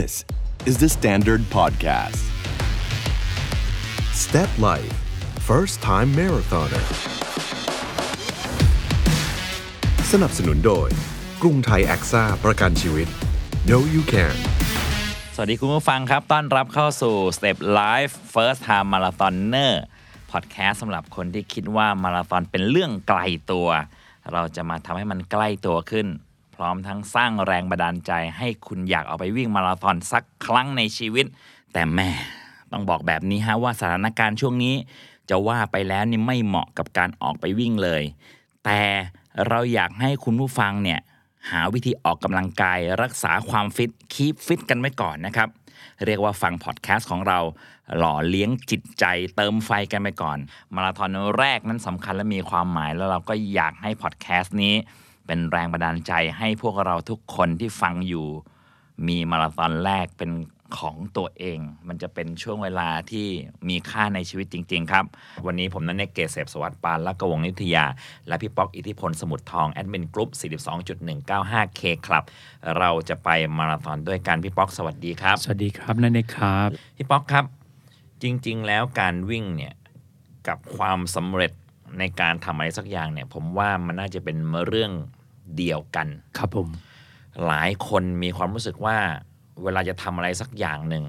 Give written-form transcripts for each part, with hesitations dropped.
This is the Standard Podcast. Step Life First Time Marathoner. สนับสนุนโดยกรุงไทยแอคซ่าประกันชีวิต No You Canสวัสดีคุณผู้ฟังครับต้อนรับเข้าสู่ Step Life First Time Marathoner Podcast สำหรับคนที่คิดว่ามาราธอนเป็นเรื่องไกลตัวเราจะมาทำให้มันใกล้ตัวขึ้นพร้อมทั้งสร้างแรงบันดาลใจให้คุณอยากเอาไปวิ่งมาราธอนสักครั้งในชีวิตแต่แม่ต้องบอกแบบนี้ฮะว่าสถานการณ์ช่วงนี้จะว่าไปแล้วนี่ไม่เหมาะกับการออกไปวิ่งเลยแต่เราอยากให้คุณผู้ฟังเนี่ยหาวิธีออกกำลังกายรักษาความฟิตคีปฟิตกันไว้ก่อนนะครับเรียกว่าฟังพอดแคสต์ของเราหล่อเลี้ยงจิตใจเติมไฟกันไปก่อนมาราธอนแรกนั้นสำคัญและมีความหมายแล้วเราก็อยากให้พอดแคสต์นี้เป็นแรงบันดาลใจให้พวกเราทุกคนที่ฟังอยู่มีมาราธอนแรกเป็นของตัวเองมันจะเป็นช่วงเวลาที่มีค่าในชีวิตจริงๆครับวันนี้ผมณเนศ เกษพสวัสดิ์ปานและกวงนิตยาและพี่ป๊อกอิทธิพลสมุทรทองแอดมินกรุ๊ป 42.195K ครับเราจะไปมาราธอนด้วยกันพี่ป๊อกสวัสดีครับสวัสดีครับณเนศครับพี่ป๊อกครับจริงๆแล้วการวิ่งเนี่ยกับความสำเร็จในการทำอะไรสักอย่างเนี่ยผมว่ามันน่าจะเป็นเรื่องเดียวกันครับผมหลายคนมีความรู้สึกว่าเวลาจะทำอะไรสักอย่างหนึ่ง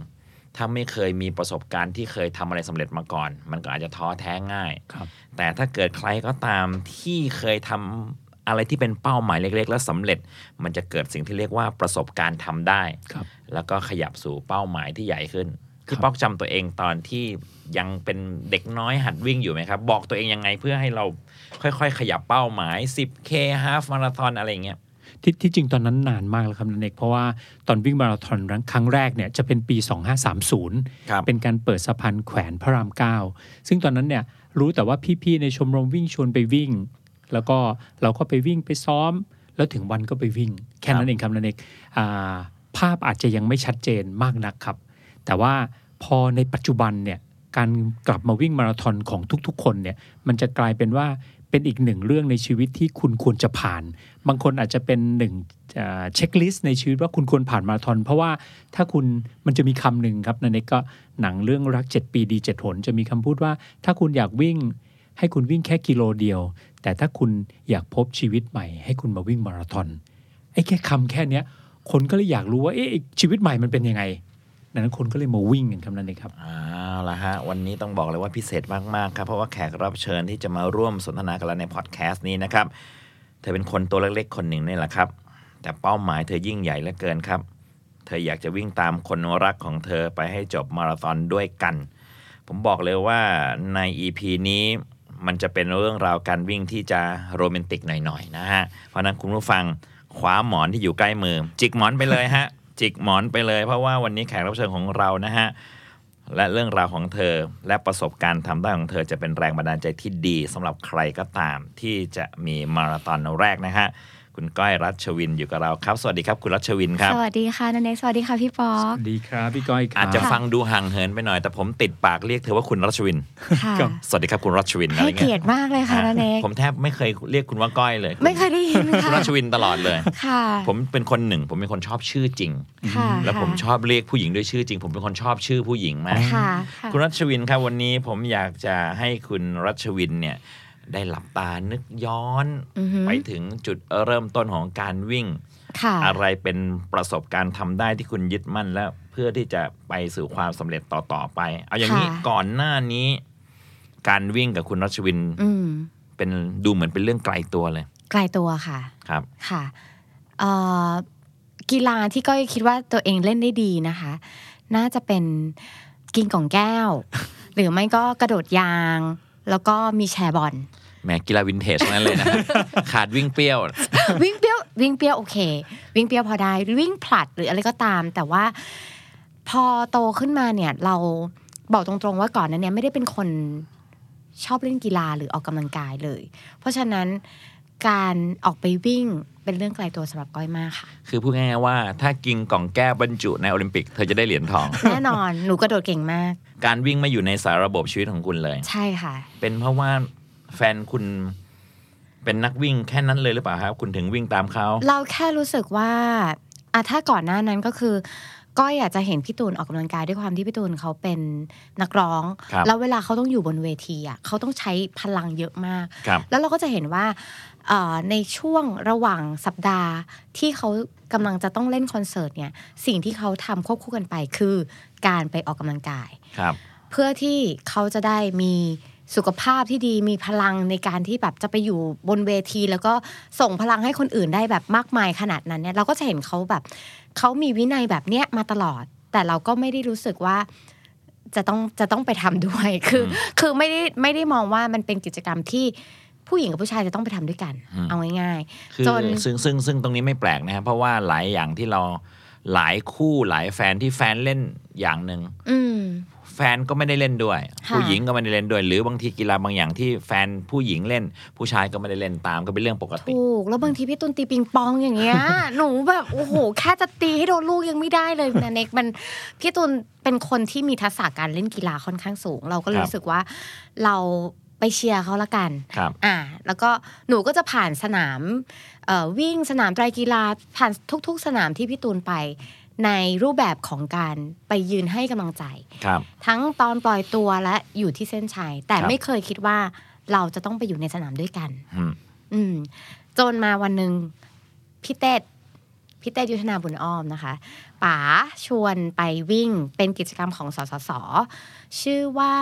ถ้าไม่เคยมีประสบการณ์ที่เคยทำอะไรสำเร็จมาก่อนมันก็อาจจะท้อแท้ง่ายแต่ถ้าเกิดใครก็ตามที่เคยทำอะไรที่เป็นเป้าหมายเล็กๆแล้วสำเร็จมันจะเกิดสิ่งที่เรียกว่าประสบการณ์ทำได้แล้วก็ขยับสู่เป้าหมายที่ใหญ่ขึ้นพี่ป๊อกจำตัวเองตอนที่ยังเป็นเด็กน้อยหัดวิ่งอยู่ไหมครับบอกตัวเองยังไงเพื่อให้เราค่อยๆขยับเป้าหมาย 10K ฮาล์ฟมาราธอนอะไรอย่างเงี้ยที่จริงตอนนั้นนานมากแล้วครับนันเอกเพราะว่าตอนวิ่งมาราธอนครั้งแรกเนี่ยจะเป็นปี2530เป็นการเปิดสะพานแขวนพระราม9ซึ่งตอนนั้นเนี่ยรู้แต่ว่าพี่ๆในชมรมวิ่งชวนไปวิ่งแล้วก็เราก็ไปวิ่งไปซ้อมแล้วถึงวันก็ไปวิ่งแค่นั้นเองครับนันเอกภาพอาจจะยังไม่ชัดเจนมากนักครับแต่ว่าพอในปัจจุบันเนี่ยการกลับมาวิ่งมาราธอนของทุกๆคนเนี่ยมันจะกลายเป็นว่าเป็นอีกหนึ่งเรื่องในชีวิตที่คุณควรจะผ่านบางคนอาจจะเป็นหนึ่งเช็คลิสต์ในชีวิตว่าคุณควรผ่านมาราธอนเพราะว่าถ้าคุณมันจะมีคำหนึ่งครับในนี้ก็หนังเรื่องรัก7 ปีดี7 หนจะมีคำพูดว่าถ้าคุณอยากวิ่งให้คุณวิ่งแค่กิโลเดียวแต่ถ้าคุณอยากพบชีวิตใหม่ให้คุณมาวิ่งมาราธอนไอ้แค่คำแค่เนี้ยคนก็เลยอยากรู้ว่าเอ๊ะชีวิตใหม่มันเป็นยังไงดังนั้นคนก็เลยมาวิ่งกันครับนั่นเองครับละฮะวันนี้ต้องบอกเลยว่าพิเศษมากๆครับเพราะว่าแขกรับเชิญที่จะมาร่วมสนทนากับเราในพอดแคสต์นี้นะครับเธอเป็นคนตัวเล็กๆคนหนึ่งนี่แหละครับแต่เป้าหมายเธอยิ่งใหญ่เหลือเกินครับเธออยากจะวิ่งตามคนรักของเธอไปให้จบมาราธอนด้วยกันผมบอกเลยว่าใน EP นี้มันจะเป็นเรื่องราวการวิ่งที่จะโรแมนติกหน่อยๆนะฮะเพราะนั้นคุณผู้ฟังคว้าหมอนที่อยู่ใกล้มือจิกหมอนไปเลยฮะ จิกหมอนไปเลยเพราะว่าวันนี้แขกรับเชิญของเรานะฮะและเรื่องราวของเธอและประสบการณ์ทำได้ของเธอจะเป็นแรงบันดาลใจที่ดีสำหรับใครก็ตามที่จะมีมาราธอนแรกนะฮะคุณก้อยรัชวินอยู่กับเราครับสวัสดีครับคุณรัชวินครับสวัสดีค่ะนันเนศสวัสดีค่ะพี่ป๊อกสวัสดีครับพี่ก้อยอาจจะฟังดูห่างเหินไปหน่อยแต่ผมติดปากเรียกเธอว่าคุณรัชวินค่ะสวัสดีครับคุณรัชวินอะไรเงี้ยเกียรติมากเลยค่ะนันเนศผมแทบไม่เคยเรียกคุณว่าก้อยเลยไม่เคยได้ยินค่ะคุณรัชวินตลอดเลยค่ะผมเป็นคนหนึ่งผมเป็นคนชอบชื่อจริงแล้วผมชอบเรียกผู้หญิงด้วยชื่อจริงผมเป็นคนชอบชื่อผู้หญิงมากคุณรัชวินครับวันนี้ผมอยากจะให้คุณรัชวินเนี่ยได้หลับตานึกย้อนไปถึงจุดเริ่มต้นของการวิ่งอะไรเป็นประสบการณ์ทำได้ที่คุณยึดมั่นแล้วเพื่อที่จะไปสู่ความสำเร็จต่อๆไปเอาอย่างนี้ก่อนหน้านี้การวิ่งกับคุณรัชวินเป็นดูเหมือนเป็นเรื่องไกลตัวเลยไกลตัวค่ะครับค่ะกีฬาที่ก้อยคิดว่าตัวเองเล่นได้ดีนะคะน่าจะเป็นกินกล่องแก้ว หรือไม่ก็กระโดดยางแล้วก็มีแชร์บอลแหมกีฬาวินเทจนั่นเลยนะ ขาดวิ่งเปรี้ยว วิ่งเปรี้ยวโอเควิ่งเปรี้ยวพอได้วิ่งผลัดหรืออะไรก็ตามแต่ว่าพอโตขึ้นมาเนี่ยเราบอกตรงๆว่าก่อนนั้นเนี่ยไม่ได้เป็นคนชอบเล่นกีฬาหรือออกกำลังกายเลยเพราะฉะนั้นการออกไปวิ่งเป็นเรื่องไกลตัวสำหรับก้อยมากค่ะคือพูดง่ายๆว่าถ้ากินกล่องแก้วบรรจุในโอลิมปิกเธอจะได้เหรียญทอง แน่นอนหนูกระโดดเก่งมากการวิ่งมาอยู่ในสารระบบชีวิตของคุณเลยใช่ค่ะเป็นเพราะว่าแฟนคุณเป็นนักวิ่งแค่นั้นเลยหรือเปล่าครับคุณถึงวิ่งตามเขาเราแค่รู้สึกว่าถ้าก่อนหน้านั้นก็คือ ก็อยากจะเห็นพี่ตูนออกกำลังกายด้วยความที่พี่ตูนเขาเป็นนักร้องแล้วเวลาเขาต้องอยู่บนเวทีอ่ะเขาต้องใช้พลังเยอะมากแล้วเราก็จะเห็นว่าในช่วงระหว่างสัปดาห์ที่เขากำลังจะต้องเล่นคอนเสิร์ตเนี่ยสิ่งที่เขาทำควบคู่กันไปคือการไปออกกำลังกายเพื่อที่เขาจะได้มีสุขภาพที่ดีมีพลังในการที่แบบจะไปอยู่บนเวทีแล้วก็ส่งพลังให้คนอื่นได้แบบมากมายขนาดนั้นเนี่ยเราก็จะเห็นเขาแบบเขามีวินัยแบบเนี้ยมาตลอดแต่เราก็ไม่ได้รู้สึกว่าจะต้องไปทำด้วยคือไม่ได้มองว่ามันเป็นกิจกรรมที่ผู้หญิงกับผู้ชายจะต้องไปทำด้วยกันเอาง่ายๆจนซึ่งตรงนี้ไม่แปลกนะครับเพราะว่าหลายอย่างที่เราหลายคู่หลายแฟนที่แฟนเล่นอย่างนึงแฟนก็ไม่ได้เล่นด้วยผู้หญิงก็ไม่ได้เล่นด้วยหรือบางทีกีฬาบางอย่างที่แฟนผู้หญิงเล่นผู้ชายก็ไม่ได้เล่นตามก็เป็นเรื่องปกติถูกแล้วบางทีพี่ตุนตีปิงปองอย่างเงี้ย หนูแบบโอ้โหแค่จะตีให้โดนลูกยังไม่ได้เลยนะเน็กมันพี่ตุนเป็นคนที่มีทักษะการเล่นกีฬาค่อนข้างสูงเราก็รู้สึกว่าเราไปเชียร์เขาละกันแล้วก็หนูก็จะผ่านสนามวิ่งสนามไตรกีฬาผ่านทุกๆสนามที่พี่ตูนไปในรูปแบบของการไปยืนให้กำลังใจทั้งตอนปล่อยตัวและอยู่ที่เส้นชัยแต่ไม่เคยคิดว่าเราจะต้องไปอยู่ในสนามด้วยกันจนมาวันนึงพี่เต้ยุทธนาบุญอ้อมนะคะป๋าชวนไปวิ่งเป็นกิจกรรมของสสส.ชื่อว่า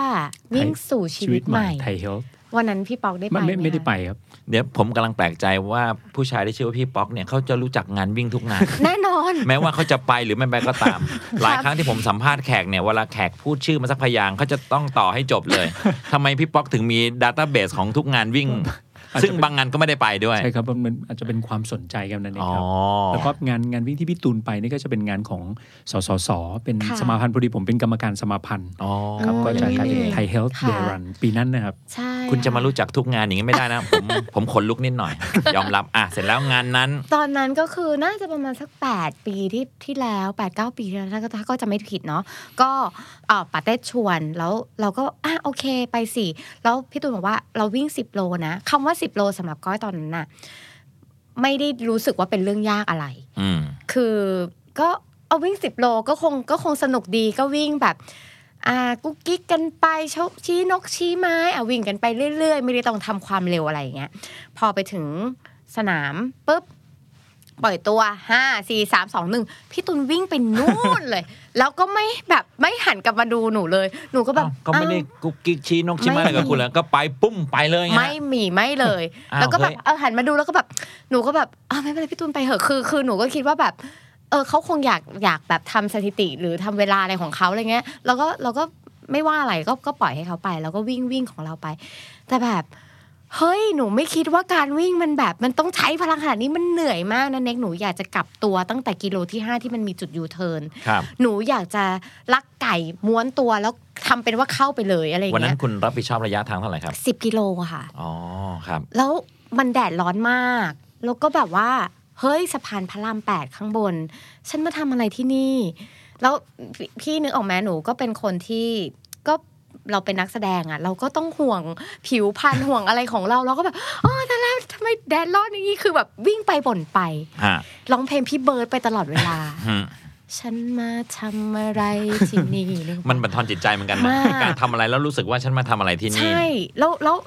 วิ่งสู่ชีวิตใหม่วันนั้นพี่ป๊อกได้ไปไม่ได้ไปครับเดี๋ยวผมกำลังแปลกใจว่าผู้ชายที่ชื่อว่าพี่ป๊อกเนี่ยเขาจะรู้จักงานวิ่งทุกงานแน่นอนแม้ว่าเขาจะไปหรือไม่ไปก็ตามหลายครั้งที่ผมสัมภาษณ์แขกเนี่ยเวลาแขกพูดชื่อมาสักพยางค์เขาจะต้องต่อให้จบเลยทำไมพี่ป๊อกถึงมีดัตต้าเบสของทุกงานวิ่งซึ่งบางงานก็ไม่ได้ไปด้วยใช่ครับมันอาจจะเป็นความสนใจกันนั่นเองครับแล้วก็งานวิ่งที่พี่ตูนไปนี่ก็จะเป็นงานของสสส.เป็นสมาพันธ์พอดีผมเป็นกรรมการสมาพันธ์ครับก็จะการไทยเฮลท์เดย์รันปีนั้นนะครับคุณจะมารู้จักทุกงานอย่างนี้ไม่ได้นะผมขนลุกนิดหน่อยยอมรับเสร็จแล้วงานนั้นตอนนั้นก็คือน่าจะประมาณสัก8ปีที่แล้ว 8-9 ปีแล้วถ้าจะไม่ผิดเนาะก็ปาเต้ชวนแล้วเราก็โอเคไปสิแล้วพี่ตูนบอกว่าเราวิ่ง10โลนะคำว่า10โลสำหรับก้อยตอนนั้นน่ะไม่ได้รู้สึกว่าเป็นเรื่องยากอะไรคือก็เอาวิ่ง10โลก็คงสนุกดีก็วิ่งแบบกุ๊กกิ๊กกันไปชี้นกชี้ไม้วิ่งกันไปเรื่อยๆไม่ได้ต้องทำความเร็วอะไรอย่างเงี้ยพอไปถึงสนามปุ๊บปล่อยตัว5 4 3 2 1พี่ตุนวิ่งไปนู่นเลยแล้วก็ไม่แบบไม่หันกลับมาดูหนูเลยหนูก็แบบก็ไม่ได้กุ๊กกิ๊กชี้นกชี้ไม้อะไรกับคุณแล้วก็ไปปุ้มไปเลยไม่เลยแล้วก็แบบหันมาดูแล้วก็แบบหนูก็แบบไม่เป็นไรพี่ตุนไปเถอะคือหนูก็คิดว่าแบบเขาคงอยากแบบทำสถิติหรือทำเวลาอะไรของเขาอะไรเงี้ยเราก็ไม่ว่าอะไรก็ปล่อยให้เขาไปแล้วก็วิ่งของเราไปแต่แบบเฮ้ยหนูไม่คิดว่าการวิ่งมันแบบมันต้องใช้พลังขนาดนี้มันเหนื่อยมากนะเน็กหนูอยากจะกลับตัวตั้งแต่กิโลที่5ที่มันมีจุดยูเทิร์นหนูอยากจะลักไก่ม้วนตัวแล้วทำเป็นว่าเข้าไปเลยอะไรเงี้ยวันนั้นคุณรับผิดชอบระยะทางเท่าไหร่ครับ10กิโลค่ะอ๋อครับแล้วมันแดดร้อนมากแล้วก็แบบว่าเฮ้ยสะพานพระราม8ข้างบนฉันมาทำอะไรที่นี่แล้วพี่นึกออกไหมหนูก็เป็นคนที่ก็เราเป็นนักแสดงเราก็ต้องห่วงผิวพรรณห่วงอะไรของเราเราก็แบบแต่แล้วทำไมแดดร้อนอย่างนี้คือแบบวิ่งไปบ่นไปร้องเพลงพี่เบิร์ดไปตลอดเวลาฉันมาทำอะไรที่นี่มันบั่นทอนจิตใจเหมือนกันนะการทำอะไรแล้วรู้สึกว่าฉันมาทำอะไรที่นี่ใช่แ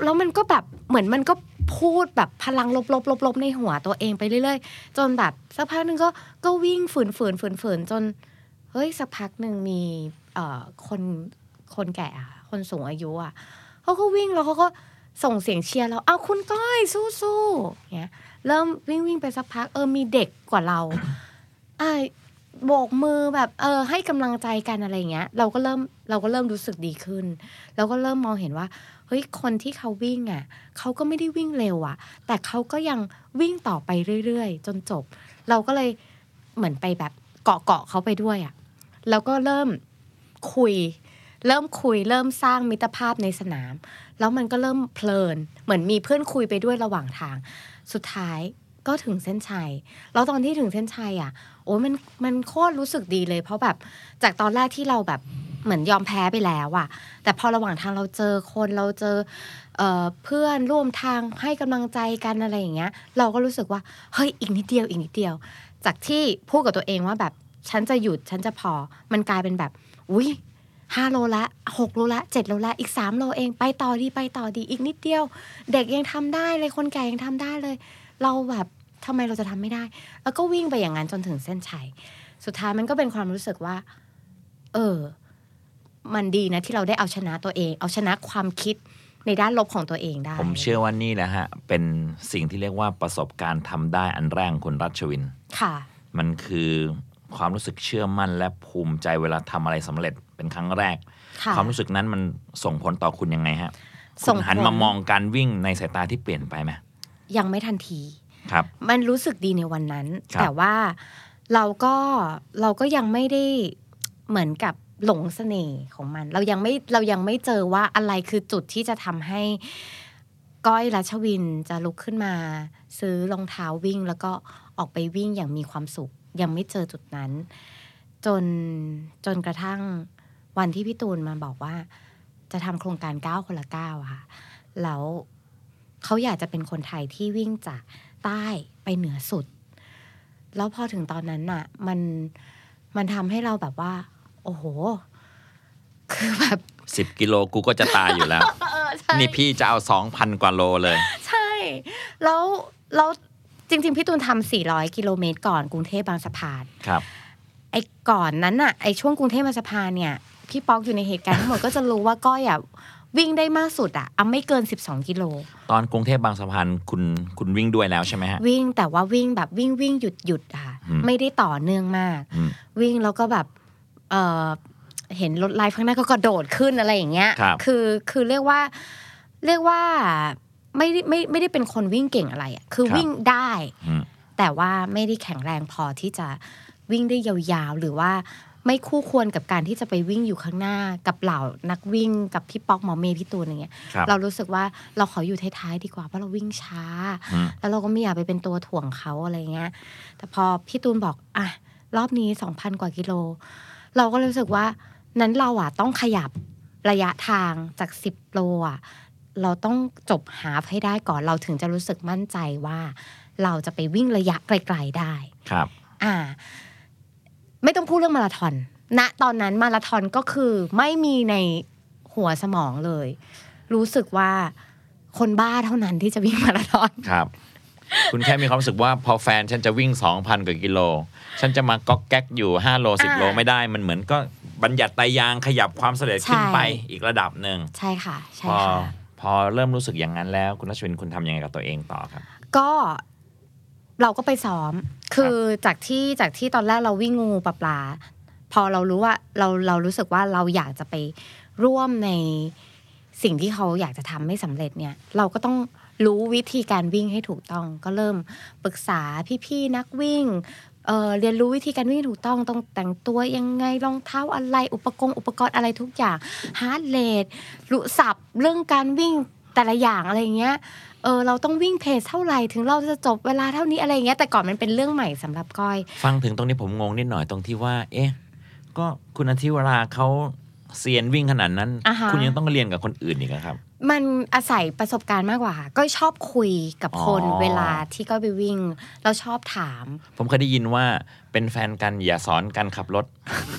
ล้วมันก็แบบเหมือนมันก็พูดแบบพลังลบๆในหัวตัวเองไปเรื่อยๆจนแบบสักพักนึงก็วิ่งฝืนจนเฮ้ยสักพักนึงมีคนแก่คนสูงอายุเขาก็วิ่งแล้วเขาก็ส่งเสียงเชียร์เราเอาคุณก้อยสู้ๆเงี้ยเริ่มวิ่งไปสักพักมีเด็กกว่าเราโบกมือแบบให้กำลังใจกันอะไรเงี้ยเราก็เริ่มรู้สึกดีขึ้นเราก็เริ่มมองเห็นว่าเฮ้ยคนที่เขาวิ่งเขาก็ไม่ได้วิ่งเร็วแต่เขาก็ยังวิ่งต่อไปเรื่อยๆจนจบเราก็เลยเหมือนไปแบบเกาะเขาไปด้วยแล้วก็เริ่มคุยเริ่มสร้างมิตรภาพในสนามแล้วมันก็เริ่มเพลินเหมือนมีเพื่อนคุยไปด้วยระหว่างทางสุดท้ายก็ถึงเส้นชัยแล้วตอนที่ถึงเส้นชัยโอ้ยมันโคตรรู้สึกดีเลยเพราะแบบจากตอนแรกที่เราแบบเหมือนยอมแพ้ไปแล้วแต่พอระหว่างทางเราเจอคนเราเจอเพื่อนร่วมทางให้กำลังใจกันอะไรอย่างเงี้ยเราก็รู้สึกว่าเฮ้ยอีกนิดเดียวจากที่พูดกับตัวเองว่าแบบ ฉันจะหยุดฉันจะพอมันกลายเป็นแบบอุ้ย5โลละ6โลละ7โลละอีก3โลเองไปต่อดีอีกนิดเดียวเด็กยังทำได้เลยคนแก่ยังทำได้เลยเราแบบทำไมเราจะทำไม่ได้แล้วก็วิ่งไปอย่างนั้นจนถึงเส้นชัยสุดท้ายมันก็เป็นความรู้สึกว่ามันดีนะที่เราได้เอาชนะตัวเองเอาชนะความคิดในด้านลบของตัวเองได้ผมเชื่อว่านี่แหละฮะเป็นสิ่งที่เรียกว่าประสบการณ์ทำได้อันแรกคุณรัชวินค่ะมันคือความรู้สึกเชื่อมั่นและภูมิใจเวลาทำอะไรสำเร็จเป็นครั้งแรกความรู้สึกนั้นมันส่งผลต่อคุณยังไงฮะคุณหันมามองการวิ่งในสายตาที่เปลี่ยนไปไหมยังไม่ทันทีครับมันรู้สึกดีในวันนั้นแต่ว่าเราก็ยังไม่ได้เหมือนกับหลงเสน่ห์ของมันเรายังไม่เจอว่าอะไรคือจุดที่จะทำให้ก้อยรัชวินจะลุกขึ้นมาซื้อรองเท้าวิ่งแล้วก็ออกไปวิ่งอย่างมีความสุขยังไม่เจอจุดนั้นจนกระทั่งวันที่พี่ตูนมาบอกว่าจะทำโครงการ9คนละ9ค่ะแล้วเขาอยากจะเป็นคนไทยที่วิ่งจากใต้ไปเหนือสุดแล้วพอถึงตอนนั้นน่ะมันทำให้เราแบบว่าโอ้โหคือแบบ10กิโลกูก็จะตายอยู่แล้วนี่พี่จะเอา 2,000 กว่าโลเลยใช่แล้วจริงๆพี่ตูนทำ400กิโลเมตรก่อนกรุงเทพบางสะพานครับไอ้ก่อนนั้นน่ะไอ้ช่วงกรุงเทพบางสะพานเนี่ยพี่ป๊อกอยู่ในเหตุการณ์ทั้งหมดก็จะรู้ว่าก้อยอ่ะวิ่งได้มากสุดอ่ะไม่เกิน12กิโลตอนกรุงเทพบางสะพานคุณวิ่งด้วยแล้วใช่ไหมฮะวิ่งแต่ว่าวิ่งแบบวิ่งหยุดค่ะไม่ได้ต่อเนื่องมากวิ่งแล้วก็แบบเห็นรถไลฟ์ข้างหน้าก็กระโดดขึ้นอะไรอย่างเงี้ยคือเรียกว่าไม่ได้เป็นคนวิ่งเก่งอะไรอ่ะคือวิ่งได้แต่ว่าไม่ได้แข็งแรงพอที่จะวิ่งได้ยาวๆหรือว่าไม่คู่ควรกับการที่จะไปวิ่งอยู่ข้างหน้ากับเหล่านักวิ่งกับพี่ป๊อกหมอเมย์พี่ตูนอย่างเงี้ยเรารู้สึกว่าเราขออยู่ท้ายๆดีกว่าเพราะเราวิ่งช้าแล้วเราก็ไม่อยากไปเป็นตัวถ่วงเขาอะไรเงี้ยแต่พอพี่ตูนบอกอ่ะรอบนี้ 2,000 กว่ากิโลเราก็รู้สึกว่านั้นเราอ่ะต้องขยับระยะทางจาก10โลอ่ะเราต้องจบหาให้ได้ก่อนเราถึงจะรู้สึกมั่นใจว่าเราจะไปวิ่งระยะไกลๆได้ครับไม่ต้องพูดเรื่องมาราธอนณตอนนั้นมาราธอนก็คือไม่มีในหัวสมองเลยรู้สึกว่าคนบ้าเท่านั้นที่จะวิ่งมาราธอนครับคุณแค่มีความรู้สึกว่าพอแฟนฉันจะวิ่ง 2,000 กว่ากิโลฉันจะมาก๊อกแก๊กอยู่5โล10โลไม่ได้มันเหมือนก็บัญญัติไตรยางขยับความสำเร็จขึ้นไปอีกระดับนึงใช่ค่ะใช่ค่ะพอเริ่มรู้สึกอย่างนั้นแล้วคุณรัชวินคุณทำยังไงกับตัวเองต่อครับก็เราก็ไปซ้อมคือจากที่ตอนแรกเราวิ่งงูปลาพอเรารู้ว่าเรารู้สึกว่าเราอยากจะไปร่วมในสิ่งที่เขาอยากจะทำไม่สำเร็จเนี่ยเราก็ต้องรู้วิธีการวิ่งให้ถูกต้องก็เริ่มปรึกษาพี่ๆนักวิ่งเรียนรู้วิธีการวิ่งถูกต้องต้องแต่งตัวยังไงรองเท้าอะไรอุปกรณ์อะไรทุกอย่างฮาร์ทเรทรู้ศัพท์เรื่องการวิ่งแต่ละอย่างอะไรเงี้ยเราต้องวิ่งเพจเท่าไหร่ถึงเราจะจบเวลาเท่านี้อะไรเงี้ยแต่ก่อนมันเป็นเรื่องใหม่สำหรับก้อยฟังถึงตรงนี้ผมงงนิดหน่อยตรงที่ว่าก็คุณอาทิวราเขาเซียนวิ่งขนาดนั้น uh-huh. คุณยังต้องเรียนกับคนอื่นอีกครับมันอาศัยประสบการณ์มากกว่าค่ะก็ชอบคุยกับคนเวลาที่ก็ไปวิ่งแล้วชอบถามผมเคยได้ยินว่าเป็นแฟนกันอย่าสอนกันขับรถ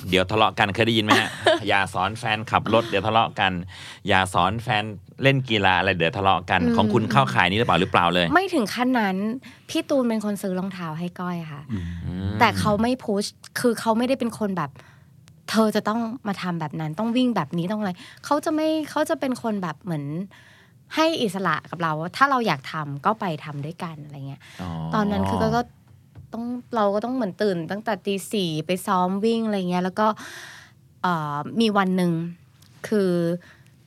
เดี๋ยวทะเลาะกันเคยได้ยินไหมฮะ อย่าสอนแฟนขับรถเดี๋ยวทะเลาะกันอย่าสอนแฟนเล่นกีฬาอะไรเดี๋ยวทะเลาะกันของคุณเข้าขายนี้หรือเปล่าเลยไม่ถึงขั้นนั้นพี่ตูนเป็นคนซื้อรองเท้าให้ก้อยค่ะแต่เขาไม่พุชคือเขาไม่ได้เป็นคนแบบเธอจะต้องมาทำแบบนั้นต้องวิ่งแบบนี้ต้องอะไรเขาจะเป็นคนแบบเหมือนให้อิสระกับเราถ้าเราอยากทำก็ไปทำด้วยกันอะไรเงี้ยตอนนั้นคือก็ต้องเราก็ต้องเหมือนตื่นตั้งแต่ตีสี่ไปซ้อมวิ่งอะไรเงี้ยแล้วก็มีวันหนึ่งคือ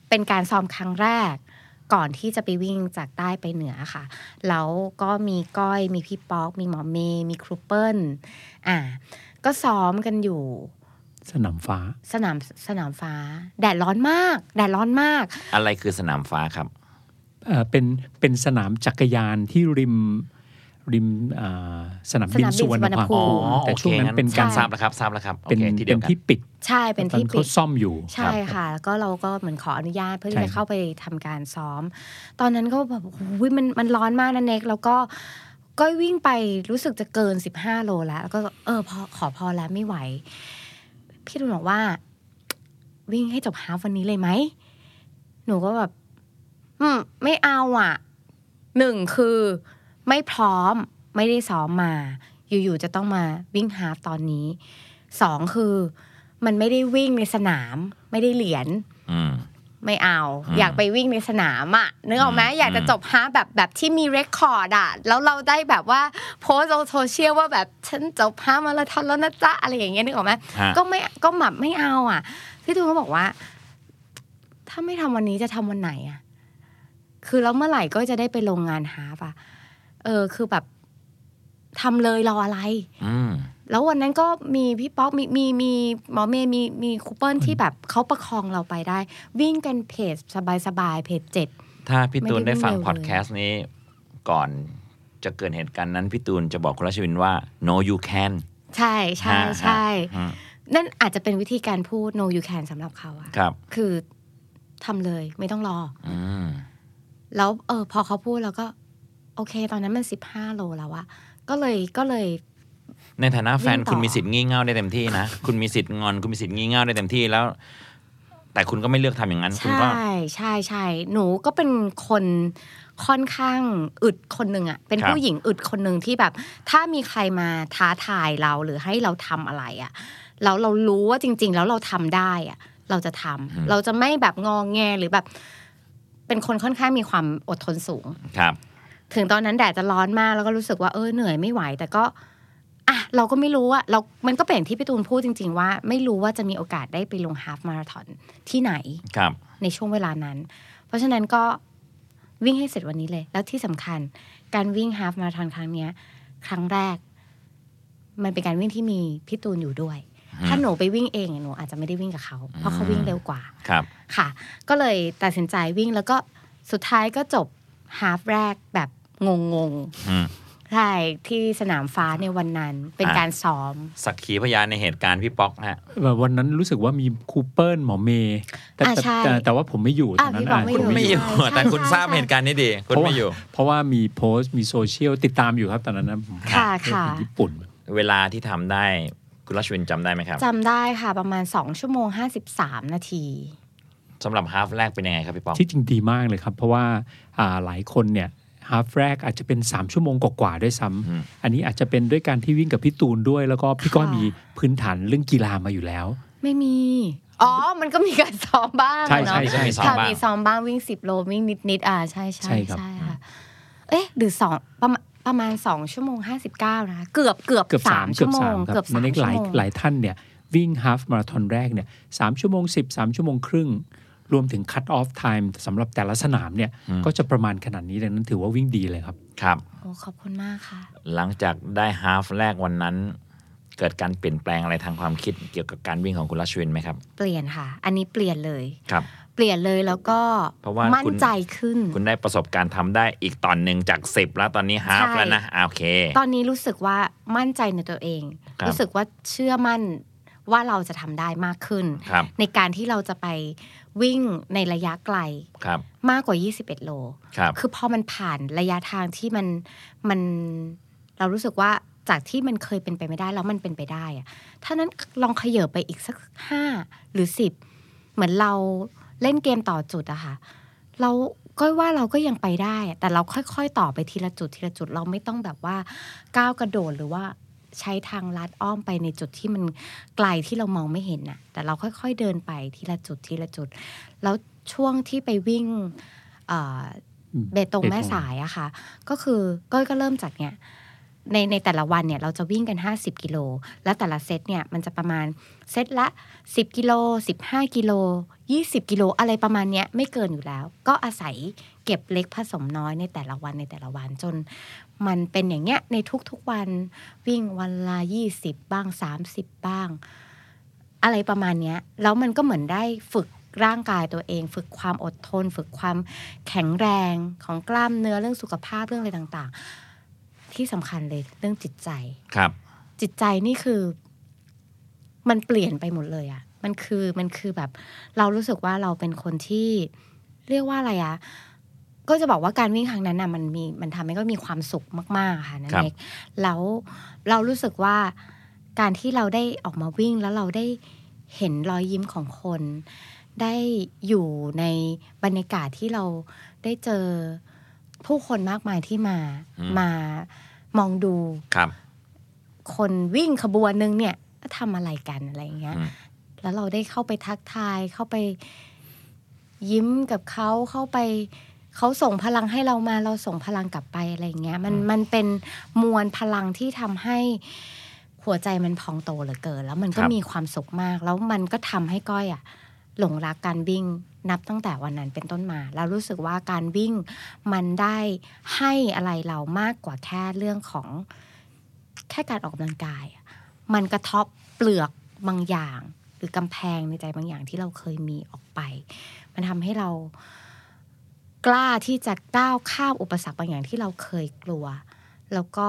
เป็นการซ้อมครั้งแรกก่อนที่จะไปวิ่งจากใต้ไปเหนือค่ะแล้วก็มีก้อยมีพี่ป๊อกมีหมอเมย์มีครูเปิ้ลก็ซ้อมกันอยู่สนามฟ้าแดดร้อนมากอะไรคือสนามฟ้าครับเป็นสนามจักรยานที่ริมสนามบินสุวรรณภูมิแต่ช่วงนั้นเป็นการทราบแล้วครับเป็นที่ปิดใช่เป็นที่ปิดเขาซ่อมอยู่ใช่ค่ะแล้วก็เราก็เหมือนขออนุญาตเพื่อที่จะเข้าไปทำการซ้อมตอนนั้นก็แบบมันร้อนมากนะเน็กแล้วก็ ก้อยวิ่งไปรู้สึกจะเกิน15โลแล้วก็พอแล้วไม่ไหวพี่ตูนบอกว่าวิ่งให้จบฮาล์ฟวันนี้เลยไหมหนูก็แบบไม่เอาอ่ะ1คือไม่พร้อมไม่ได้ซ้อมมาอยู่ๆจะต้องมาวิ่งฮาล์ฟตอนนี้2คือมันไม่ได้วิ่งในสนามไม่ได้เหรียญไม่เอาอยากไปวิ่งในสนามอ่ะนึกออกไหมอยากจะจบฮาล์ฟแบบที่มีเรคคอร์ดอ่ะแล้วเราได้แบบว่าโพสต์ลงโซเชียลว่าแบบฉันจบฮาล์ฟมาราธอนแล้วนะจ๊ะอะไรอย่างเงี้ยนึกออกไหมก็ไม่เอาอ่ะพี่ตูนก็บอกว่าถ้าไม่ทำวันนี้จะทำวันไหนอ่ะคือแล้วเมื่อไหร่ก็จะได้ไปลงงานฮาล์ฟอ่ะคือแบบทำเลยรออะไรแล้ววันนั้นก็มีพี่ป๊อกมีหมอเมย์มีคูเปิ้ลที่แบบเขาประคองเราไปได้วิ่งกันเพจสบายๆเพจ7ถ้าพี่ตูนได้ฟังพอดแคสต์นี้ก่อนจะเกิดเหตุการณ์นั้นพี่ตูนจะบอกคุณรัชวินว่า no you can ใช่ใช่ใช่นั่นอาจจะเป็นวิธีการพูด no you can สำหรับเขาอะคือทำเลยไม่ต้องรอแล้วพอเขาพูดแล้วก็โอเคตอนนั้นมัน15โลแล้วอะก็เลยในฐานะแฟนคุณมีสิทธิ์งี่เง่าได้เต็มที่นะ คุณมีสิทธิ์งอนคุณมีสิทธิ์งี่เง่าได้เต็มที่แล้วแต่คุณก็ไม่เลือกทำอย่างนั้นคุณก็ใช่หนูก็เป็นคนค่อนข้างอึดคนหนึ่งอ่ะเป็นผู้หญิงอึดคนหนึ่งที่แบบถ้ามีใครมาท้าทายเราหรือให้เราทำอะไรอ่ะเรารู้ว่าจริงๆแล้วเราทำได้อ่ะเราจะทำเราจะไม่แบบงอแงหรือแบบเป็นคนค่อนข้างมีความอดทนสูงถึงตอนนั้นแดดจะร้อนมากแล้วก็รู้สึกว่าเหนื่อยไม่ไหวแต่ก็เราก็ไม่รู้ว่าเรามันก็เป็นที่พี่ตูนพูดจริงๆว่าไม่รู้ว่าจะมีโอกาสได้ไปลงฮาล์ฟมาราธอนที่ไหนในช่วงเวลานั้นเพราะฉะนั้นก็วิ่งให้เสร็จวันนี้เลยแล้วที่สำคัญการวิ่งฮาล์ฟมาราธอนครั้งนี้ครั้งแรกมันเป็นการวิ่งที่มีพี่ตูนอยู่ด้วยถ้าหนูไปวิ่งเองหนูอาจจะไม่ได้วิ่งกับเขาเพราะเขาวิ่งเร็วกว่าค่ะก็เลยตัดสินใจวิ่งแล้วก็สุดท้ายก็จบฮาล์ฟแรกแบบงงๆใช่ที่สนามฟ้าในวันนั้นเป็นการซ้อมสักขีพยานในเหตุการณ์พี่ป๊อกฮะแบบวันนั้นรู้สึกว่ามีคูเปิ้ลหมอเมย์แต่ว่าผมไม่อยู่ตอนนั้นคุณไม่อยู่แต่คุณทราบเหตุการณ์นี้ดีคุณไม่อยู่เพราะว่ามีโพสต์มีโซเชียลติดตามอยู่ครับตอนนั้นนะค่ะญี่ปุ่นเวลาที่ทำได้คุณรัชวินจำได้ไหมครับจำได้ค่ะประมาณ2 ชั่วโมง 53 นาทีสำหรับฮาล์ฟแรกเป็นยังไงครับพี่ป๊อกที่จริงดีมากเลยครับเพราะว่าหลายคนเนี่ยฮาล์ฟแรกอาจจะเป็น3ชั่วโมงกว่าๆด้วยซ้ำอันนี้อาจจะเป็นด้วยการที่วิ่งกับพี่ตูนด้วยแล้วก็พี่ก้อยมีพื้นฐานเรื่องกีฬามาอยู่แล้วไม่มีมันก็มีการซ้อมบ้างเนาะค่ะมีซ้อมบ้างวิ่ง10โลวิ่งนิดๆใช่ๆใช่ค่ะเอ๊ะหรือ2ประมาณ2 ชั่วโมง 59นะเกือบ3 ชั่วโมงเกือบ3หลายท่านเนี่ยวิ่งฮาล์ฟมาราธอนแรกเนี่ย3 ชั่วโมง 10 3 ชั่วโมงครึ่งรวมถึง cut off time สำหรับแต่ละสนามเนี่ยก็จะประมาณขนาดนี้ดังนั้นถือว่าวิ่งดีเลยครับครับโอ้ขอบคุณมากค่ะหลังจากได้ฮาล์ฟแรกวันนั้นเกิดการเปลี่ยนแปลงอะไรทางความคิดเกี่ยวกับการวิ่งของคุณรัชวินไหมครับเปลี่ยนค่ะอันนี้เปลี่ยนเลยครับเปลี่ยนเลยแล้วก็มั่นใจขึ้นคุณได้ประสบการณ์ทำได้อีกตอนหนึ่งจาก10แล้วตอนนี้ฮาล์ฟแล้วนะโอเคตอนนี้รู้สึกว่ามั่นใจในตัวเองรู้สึกว่าเชื่อมั่นว่าเราจะทำได้มากขึ้นในการที่เราจะไปวิ่งในระยะไกลมากกว่า21โลคือพอมันผ่านระยะทางที่มันเรารู้สึกว่าจากที่มันเคยเป็นไปไม่ได้แล้วมันเป็นไปได้อะถ้านั้นลองเขยิบไปอีกสัก5หรือ10เหมือนเราเล่นเกมต่อจุดอะค่ะเราก็ว่าเราก็ยังไปได้แต่เราค่อยๆต่อไปทีละจุดเราไม่ต้องแบบว่าก้าวกระโดดหรือว่าใช้ทางลัดอ้อมไปในจุดที่มันไกลที่เรามองไม่เห็นน่ะแต่เราค่อยๆเดินไปทีละจุดแล้วช่วงที่ไปวิ่งเบตงแม่สายอะค่ะก็คือก็เริ่มจากเนี่ยในแต่ละวันเนี่ยเราจะวิ่งกัน50กิโลและแต่ละเซตเนี่ยมันจะประมาณเซตละ10กิโล15กิโล20กิโลอะไรประมาณเนี้ยไม่เกินอยู่แล้วก็อาศัยเก็บเล็กผสมน้อยในแต่ละวันจนมันเป็นอย่างเงี้ยในทุกๆวันวิ่งวันละ20บ้าง30บ้างอะไรประมาณเนี้ยแล้วมันก็เหมือนได้ฝึกร่างกายตัวเองฝึกความอดทนฝึกความแข็งแรงของกล้ามเนื้อเรื่องสุขภาพเรื่องอะไรต่างๆที่สำคัญเลยเรื่องจิตใจครับจิตใจนี่คือมันเปลี่ยนไปหมดเลยอะมันคือแบบเรารู้สึกว่าเราเป็นคนที่เรียกว่าอะไรอะ ก็จะบอกว่าการวิ่งครั้งนั้นน่ะมันทำให้ก็มีความสุขมากๆค่ะนั่นเองแล้วเรารู้สึกว่าการที่เราได้ออกมาวิ่งแล้วเราได้เห็นรอยยิ้มของคนได้อยู่ในบรรยากาศที่เราได้เจอผู้คนมากมายที่มามองดูคนวิ่งขบวนนึงเนี่ยทำอะไรกันอะไรอย่างเงี้ยแล้วเราได้เข้าไปทักทายเข้าไปยิ้มกับเขาเข้าไปเขาส่งพลังให้เรามาเราส่งพลังกลับไปอะไรอย่างเงี้ยมันเป็นมวลพลังที่ทำให้หัวใจมันพองโตเหลือเกินแล้วมันก็มีความสุขมากแล้วมันก็ทำให้ก้อยอ่ะหลงรักการวิ่งนับตั้งแต่วันนั้นเป็นต้นมาแล้วรู้สึกว่าการวิ่งมันได้ให้อะไรเรามากกว่าแค่เรื่องของแค่การออกกำลังกายมันกระทบเปลือกบางอย่างหรือกำแพงในใจบางอย่างที่เราเคยมีออกไปมันทำให้เรากล้าที่จะก้าวข้ามอุปสรรคบางอย่างที่เราเคยกลัวแล้วก็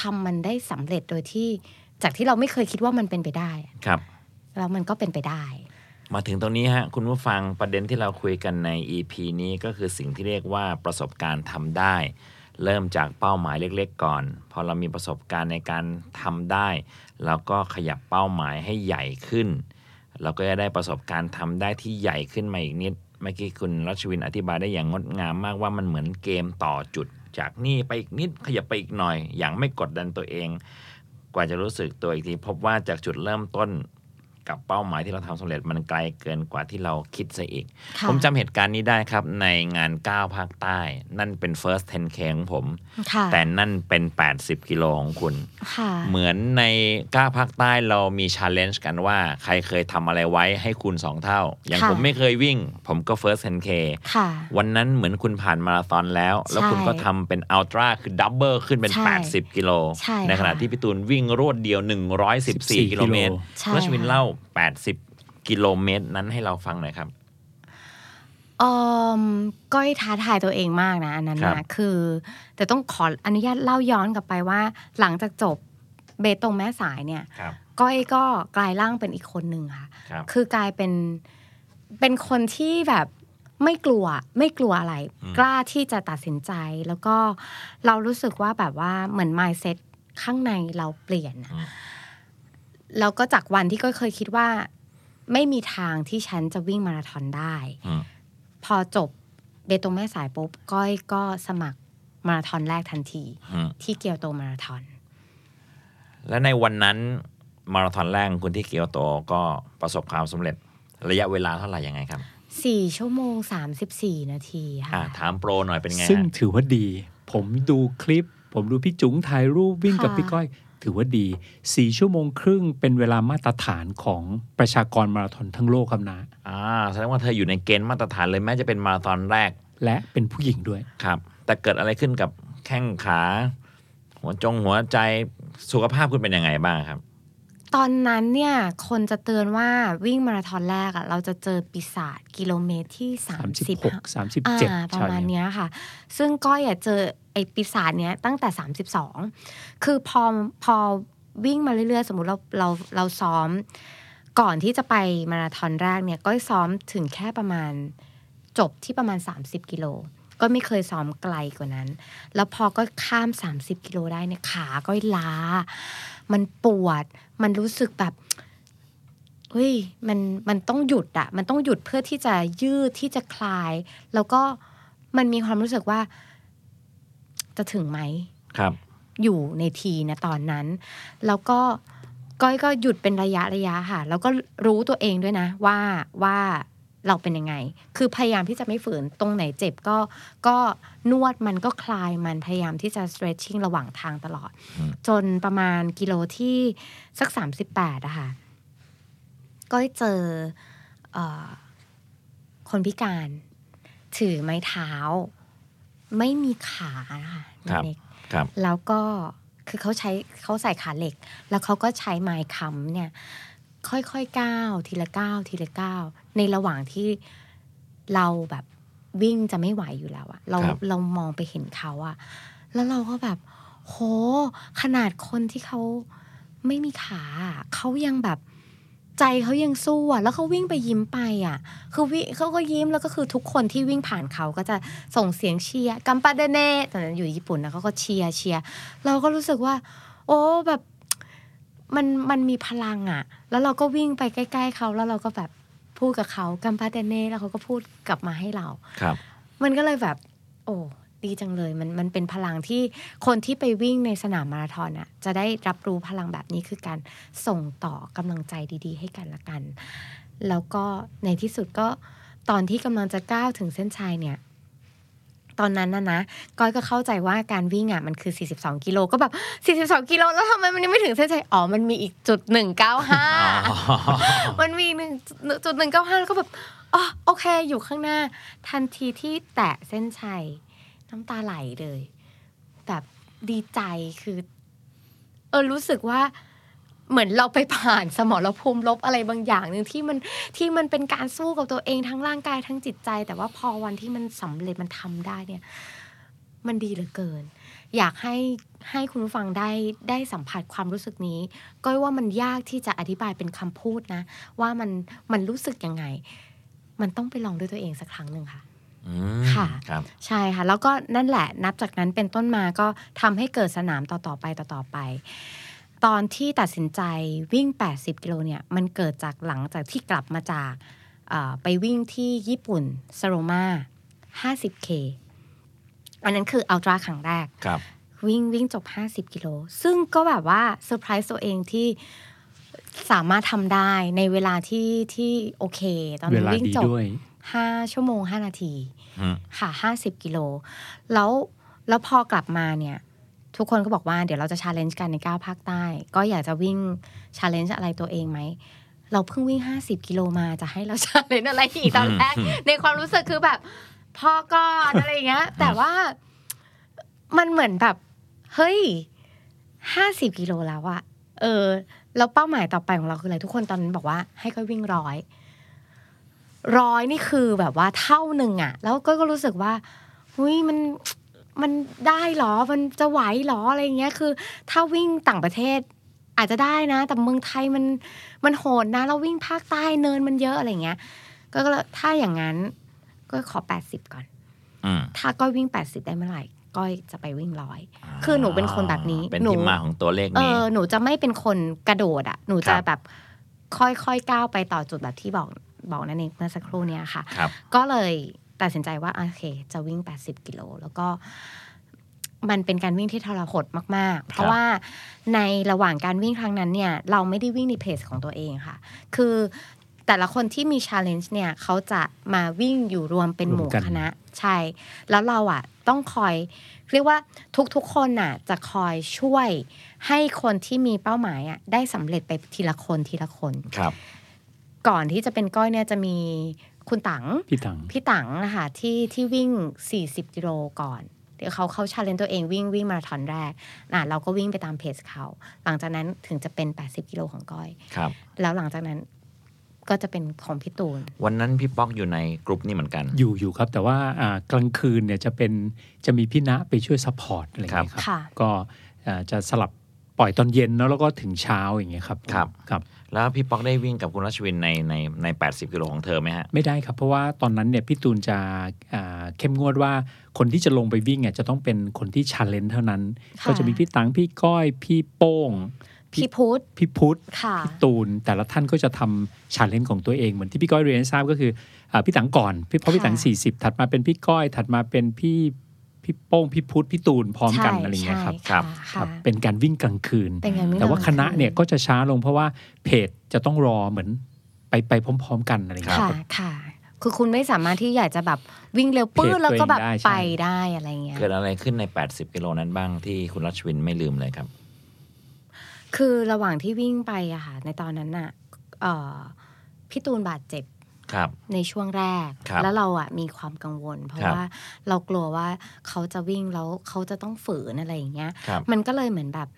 ทำมันได้สำเร็จโดยที่จากที่เราไม่เคยคิดว่ามันเป็นไปได้ครับแล้วมันก็เป็นไปได้มาถึงตรงนี้ฮะคุณผู้ฟังประเด็นที่เราคุยกันใน EP นี้ก็คือสิ่งที่เรียกว่าประสบการณ์ทำได้เริ่มจากเป้าหมายเล็กๆก่อนพอเรามีประสบการณ์ในการทำได้เราก็ขยับเป้าหมายให้ใหญ่ขึ้นเราก็จะได้ประสบการณ์ทำได้ที่ใหญ่ขึ้นมาอีกนิดเมื่อกี้คุณรัชวินอธิบายได้อย่างงดงามมากว่ามันเหมือนเกมต่อจุดจากนี่ไปอีกนิดขยับไปอีกหน่อยอย่างไม่กดดันตัวเองกว่าจะรู้สึกตัวอีกทีพบว่าจากจุดเริ่มต้นกับเป้าหมายที่เราทำสำเร็จมันไกลเกินกว่าที่เราคิดซะอีกผมจำเหตุการณ์นี้ได้ครับในงานก้าวภาคใต้นั่นเป็น first 10K ของผมแต่นั่นเป็น80กิโลของคุณเหมือนในก้าวภาคใต้เรามี challenge กันว่าใครเคยทำอะไรไว้ให้คูณ2เท่าอย่างผมไม่เคยวิ่งผมก็ first 10K วันนั้นเหมือนคุณผ่านมาราธอนแล้วแล้วคุณก็ทำเป็น ultra คือ double ขึ้นเป็น80กิโลในขณะที่พี่ตูนวิ่งรวดเดียว114กิโลเมตรรัชวินเล่า80กิโลเมตรนั้นให้เราฟังหน่อยครับก้อยท้าทายตัวเองมากนะอันนั้นนะคือแต่ต้องขออนุญาตเล่าย้อนกลับไปว่าหลังจากจบเบตงแม่สายเนี่ยก้อยก็กลายร่างเป็นอีกคนนึงค่ะคือกลายเป็นคนที่แบบไม่กลัวอะไรกล้าที่จะตัดสินใจแล้วก็เรารู้สึกว่าแบบว่าเหมือน mindset ข้างในเราเปลี่ยนแล้วก็จากวันที่ก็เคยคิดว่าไม่มีทางที่ฉันจะวิ่งมาราธอนได้พอจบเบตงแม่สายปุ๊บก้อยก็สมัครมาราธอนแรกทันทีที่เกียวโตมาราธอนและในวันนั้นมาราธอนแรกคุณที่เกียวโตก็ประสบความสำเร็จระยะเวลาเท่าไหร่ยังไงครับ4ชั่วโมง34นาทีค่ะถามโปรหน่อยเป็นไงซึ่งถือว่าดีผมดูคลิปผมดูพี่จุ๋งถ่ายรูปวิ่งกับพี่ก้อยถือว่าดี4ชั่วโมงครึ่งเป็นเวลามาตรฐานของประชากรมาราธอนทั้งโลกครับนะแสดงว่าเธออยู่ในเกณฑ์มาตรฐานเลยแม้จะเป็นมาราธอนแรกและเป็นผู้หญิงด้วยครับแต่เกิดอะไรขึ้นกับแข้งขาหัวใจสุขภาพคุณเป็นยังไงบ้างครับตอนนั้นเนี่ยคนจะเตือนว่าวิ่งมาราธอนแรกเราจะเจอปีศาจกิโลเมตรที่36 37ประมาณนี้ค่ะซึ่งก้อยเจอไอ้ปีศาจเนี้ยตั้งแต่32คือพอวิ่งมาเรื่อยๆสมมุติเราซ้อมก่อนที่จะไปมาราธอนแรกเนี่ยก้อยซ้อมถึงแค่ประมาณจบที่ประมาณ30กิโลก็ไม่เคยซ้อมไกลกว่านั้นแล้วพอก็ข้าม30กิโลได้เนี่ยขาก็ล้ามันปวดมันรู้สึกแบบเฮ้ยมันต้องหยุดอะมันต้องหยุดเพื่อที่จะยืดที่จะคลายแล้วก็มันมีความรู้สึกว่าจะถึงไหมครับอยู่ในทีนะตอนนั้นแล้วก็ก้อยก็หยุดเป็นระยะค่ะแล้วก็รู้ตัวเองด้วยนะว่าเราเป็นยังไงคือพยายามที่จะไม่ฝืนตรงไหนเจ็บก็นวดมันก็คลายมันพยายามที่จะ stretching ระหว่างทางตลอดจนประมาณกิโลที่สัก38อะค่ะก็เจอคนพิการถือไม้เท้าไม่มีขานะคะเด็กแล้วก็คือเขาใส่ขาเหล็กแล้วเขาก็ใช้ไม้ค้ำเนี่ยค่อยๆก้าวทีละก้าวในระหว่างที่เราแบบวิ่งจะไม่ไหวอยู่แล้วอะเรามองไปเห็นเขาอะแล้วเราก็แบบโหขนาดคนที่เขาไม่มีขาเขายังแบบ ใจเขายังสู้อ่ะแล้วเขาวิ่งไปยิ้มไปอ่ะคือเขาก็ยิ้มแล้วก็คือทุกคนที่วิ่งผ่านเขาก็จะส่งเสียงเชียร์กัมปาเดเน่ตอนนั้นอยู่ญี่ปุ่นนะเขาก็เชียร์เราก็รู้สึกว่าโอ้แบบมันมีพลังอ่ะแล้วเราก็วิ่งไปใกล้ๆเขาแล้วเราก็แบบพูดกับเขากัมปาเดเน่แล้วเขาก็พูดกลับมาให้เราครับมันก็เลยแบบโอ้ดีจังเลยมันเป็นพลังที่คนที่ไปวิ่งในสนามมาราธอนน่ะจะได้รับรู้พลังแบบนี้คือการส่งต่อกำลังใจดีๆให้กันละกันแล้วก็ในที่สุดก็ตอนที่กำลังจะก้าวถึงเส้นชัยเนี่ยตอนนั้นนะก้อยก็เข้าใจว่าการวิ่งอ่ะมันคือ42กิโลก็แบบ42กิโลแล้วทำไมมันยังไม่ถึงเส้นชัยอ๋อมันมีอีกจุด195มันมีจุด195แล้วก็แบบอ๋อโอเคอยู่ข้างหน้าทันทีที่แตะเส้นชัยน้ำตาไหลเลยแบบดีใจคือรู้สึกว่าเหมือนเราไปผ่านสมรภูมิลบอะไรบางอย่างนึงที่มันเป็นการสู้กับตัวเองทั้งร่างกายทั้งจิตใจแต่ว่าพอวันที่มันสำเร็จมันทำได้เนี่ยมันดีเหลือเกินอยากให้คุณผู้ฟังได้สัมผัสความรู้สึกนี้ก็ว่ามันยากที่จะอธิบายเป็นคำพูดนะว่ามันรู้สึกยังไงมันต้องไปลองด้วยตัวเองสักครั้งนึงค่ะค่ะใช่ค่ะแล้วก็นั่นแหละนับจากนั้นเป็นต้นมาก็ทำให้เกิดสนามต่อไปตอนที่ตัดสินใจวิ่ง80กิโลเนี่ยมันเกิดจากหลังจากที่กลับมาจากไปวิ่งที่ญี่ปุ่นซาโรมา 50K อันนั้นคืออัลตร้าครั้งแรกวิ่งจบ50กิโลซึ่งก็แบบว่าเซอร์ไพรส์ตัวเองที่สามารถทำได้ในเวลาที่โอเคตอนวิ่งจบ5ชั่วโมง5นาทีค่ะ50กิโลแล้วพอกลับมาเนี่ยทุกคนก็บอกว่าเดี๋ยวเราจะ challenge กันใน9ภาคใต้ก็อยากจะวิ่ง challenge อะไรตัวเองไหมเราเพิ่งวิ่ง50กิโลมาจะให้เรา challenge อะไรอีกตอนแรก ในความรู้สึกคือแบบพอก่อนอะไรอย่างเงี้ย แต่ว่ามันเหมือนแบบเฮ้ย50กิโลแล้วอะแล้วเป้าหมายต่อไปของเราคืออะไรทุกคนตอนนั้นบอกว่าให้ก็วิ่ง100นี่คือแบบว่าเท่านึงอะแล้วก็รู้สึกว่าหุ้ยมันได้หรอมันจะไหวหรออะไรเงี้ยคือถ้าวิ่งต่างประเทศอาจจะได้นะแต่เมืองไทยมันโหดนะแล้ววิ่งภาคใต้เนินมันเยอะอะไรเงี้ยก็ถ้าอย่างนั้นก็ขอ80ก่อนถ้าก้อยวิ่ง80ได้เมื่อไหร่ก้อยจะไปวิ่ง100คือหนูเป็นคนแบบนี้เป็นที่มาของตัวเลขนี้หนูจะไม่เป็นคนกระโดดอ่ะหนูจะแบบค่อยๆก้าวไปต่อจุดแบบที่บอกนั่นเองเมื่อสักครู่เนี้ยค่ะก็เลยตัดสินใจว่าโอเคจะวิ่ง80กิโลแล้วก็มันเป็นการวิ่งที่ทรหดมากๆเพราะว่าในระหว่างการวิ่งครั้งนั้นเนี่ยเราไม่ได้วิ่งในเพจของตัวเองค่ะคือแต่ละคนที่มี challenge เนี่ยเขาจะมาวิ่งอยู่รวมเป็นหมู่คณะใช่แล้วเราอ่ะต้องคอยเรียกว่าทุกๆคนน่ะจะคอยช่วยให้คนที่มีเป้าหมายอ่ะได้สำเร็จไปทีละคนก่อนที่จะเป็นก้อยเนี่ยจะมีคุณตังพี่ตังนะคะที่วิ่ง40กิโลก่อนเดี๋ยวเขาชาเลนจ์ตัวเองวิ่งมาราธอนแรกนะเราก็วิ่งไปตามเพจเขาหลังจากนั้นถึงจะเป็น80กิโลของก้อยครับแล้วหลังจากนั้นก็จะเป็นของพี่ตูนวันนั้นพี่ป๊อกอยู่ในกลุ่มนี้เหมือนกันอยู่ครับแต่ว่ากลางคืนเนี่ยจะมีพี่ณไปช่วยซัพพอร์ตอะไรอย่างเงี้ยครับก็จะสลับปล่อยตอนเย็นแล้วก็ถึงเช้าอย่างเงี้ยครับแล้วพี่ป๊อกได้วิ่งกับคุณรัชวินใน80กิโลของเธอไหมฮะไม่ได้ครับเพราะว่าตอนนั้นเนี่ยพี่ตูนจะเข้มงวดว่าคนที่จะลงไปวิ่งเนี่ยจะต้องเป็นคนที่ challenge เท่านั้นก็จะมีพี่ตังพี่ก้อยพี่โป้งพี่พุทธพี่ตูนแต่ละท่านก็จะทำ challenge ของตัวเองเหมือนที่พี่ก้อยเรียนทราบก็คือพี่ตังก่อนเพราะพี่ตัง40ถัดมาเป็นพี่ก้อยถัดมาเป็นพี่โป้งพี่พุทธพี่ตูนพร้อมกันอะไรเงี้ยครับเป็นการวิ่งกลางคืนแต่ว่าคณะเนี่ยก็จะช้าลงเพราะว่าเพจจะต้องรอเหมือนไปพร้อมๆกันอะไรเงี้ยค่ะคือคุณไม่สามารถที่อยากจะแบบวิ่งเร็วปื้ดแล้วก็แบบไปได้อะไรเงี้ยเกิดอะไรขึ้นใน80กิโลนั้นบ้างที่คุณรัชวินไม่ลืมเลยครับคือระหว่างที่วิ่งไปอะค่ะในตอนนั้นน่ะพี่ตูนบาดเจ็บในช่วงแรกแล้วเราอ่ะมีความกังวลเพราะว่าเรากลัวว่าเขาจะวิ่งแล้วเขาจะต้องฝืนอะไรอย่างเงี้ยมันก็เลยเหมือนแบบ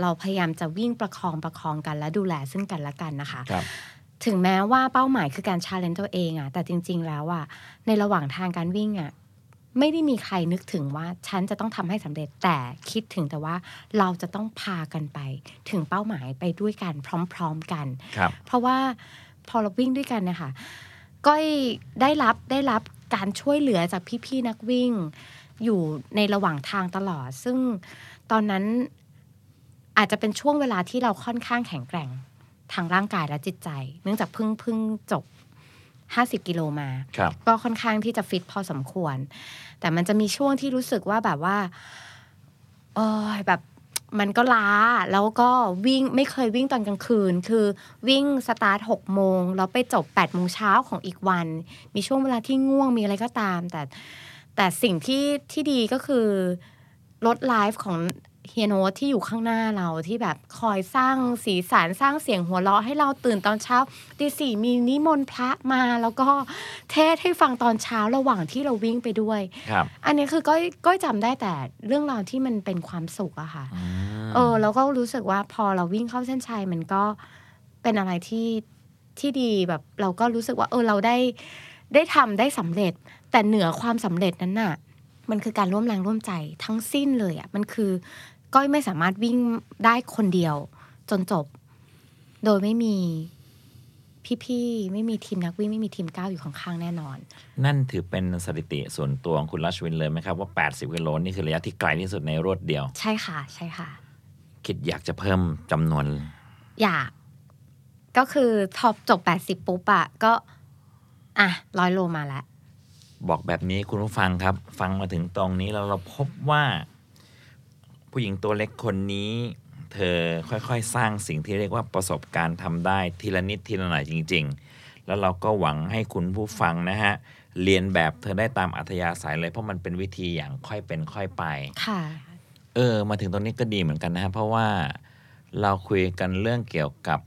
เราพยายามจะวิ่งประคองกันและดูแลซึ่งกันและกันนะคะถึงแม้ว่าเป้าหมายคือการ challenge ตัวเองอ่ะแต่จริงๆแล้วอ่ะในระหว่างทางการวิ่งอ่ะ ไม่ได้มีใครนึกถึงว่าฉันจะต้องทำให้สำเร็จแต่คิดถึงแต่ว่าเราจะต้องพากันไปถึงเป้าหมายไปด้วยกันพร้อมๆกันเพราะว่าพอเราวิ่งด้วยกันนะคะก็ได้รับการช่วยเหลือจากพี่ๆนักวิ่งอยู่ในระหว่างทางตลอดซึ่งตอนนั้นอาจจะเป็นช่วงเวลาที่เราค่อนข้างแข็งแกร่งทางร่างกายและจิตใจเนื่องจากเพิ่งจบ50กิโลมาก็ค่อนข้างที่จะฟิตพอสมควรแต่มันจะมีช่วงที่รู้สึกว่าแบบว่าโอ้ยแบบมันก็ล้าแล้วก็วิ่งไม่เคยวิ่งตอนกลางคืนคือวิ่งสตาร์ท 6 โมงแล้วไปจบ 8 โมงเช้าของอีกวันมีช่วงเวลาที่ง่วงมีอะไรก็ตามแต่สิ่งที่ดีก็คือรถไลฟ์ของเฮียโน้ตที่อยู่ข้างหน้าเราที่แบบคอยสร้างสีสันสร้างเสียงหัวเราะให้เราตื่นตอนเช้าตีสี่มีนิมนต์พระมาแล้วก็เทศให้ฟังตอนเช้าระหว่างที่เราวิ่งไปด้วยอันนี้คือก็จำได้แต่เรื่องราวที่มันเป็นความสุขอะค่ะแล้วก็รู้สึกว่าพอเราวิ่งเข้าเส้นชัยมันก็เป็นอะไรที่ดีแบบเราก็รู้สึกว่าเราได้ทำได้สำเร็จแต่เหนือความสำเร็จนั้นน่ะมันคือการร่วมแรงร่วมใจทั้งสิ้นเลยอะมันคือก้อยไม่สามารถวิ่งได้คนเดียวจนจบโดยไม่มีพี่ๆไม่มีทีมนักวิ่งไม่มีทีมก้าวอยู่ข้างๆแน่นอนนั่นถือเป็นสถิติส่วนตัวของคุณรัชวินเลยไหมครับว่า80กิโลนี่คือระยะที่ไกลที่สุดในรวดเดียวใช่ค่ะใช่ค่ะคิดอยากจะเพิ่มจำนวนอยากก็คือทอปจบ80ปุ๊บอะก็อ่ะ100โลมาแล้วบอกแบบนี้คุณผู้ฟังครับฟังมาถึงตรงนี้แล้วเราพบว่าผู้หญิงตัวเล็กคนนี้เธอค่อยๆสร้างสิ่งที่เรียกว่าประสบการณ์ทำได้ทีละนิดทีละหน่อยจริงๆแล้วเราก็หวังให้คุณผู้ฟังนะฮะเรียนแบบเธอได้ตามอัธยาศัยเลยเพราะมันเป็นวิธีอย่างค่อยเป็นค่อยไปค่ะมาถึงตรงนี้ก็ดีเหมือนกันนะฮะเพราะว่าเราคุยกันเรื่องเกี่ยวกับ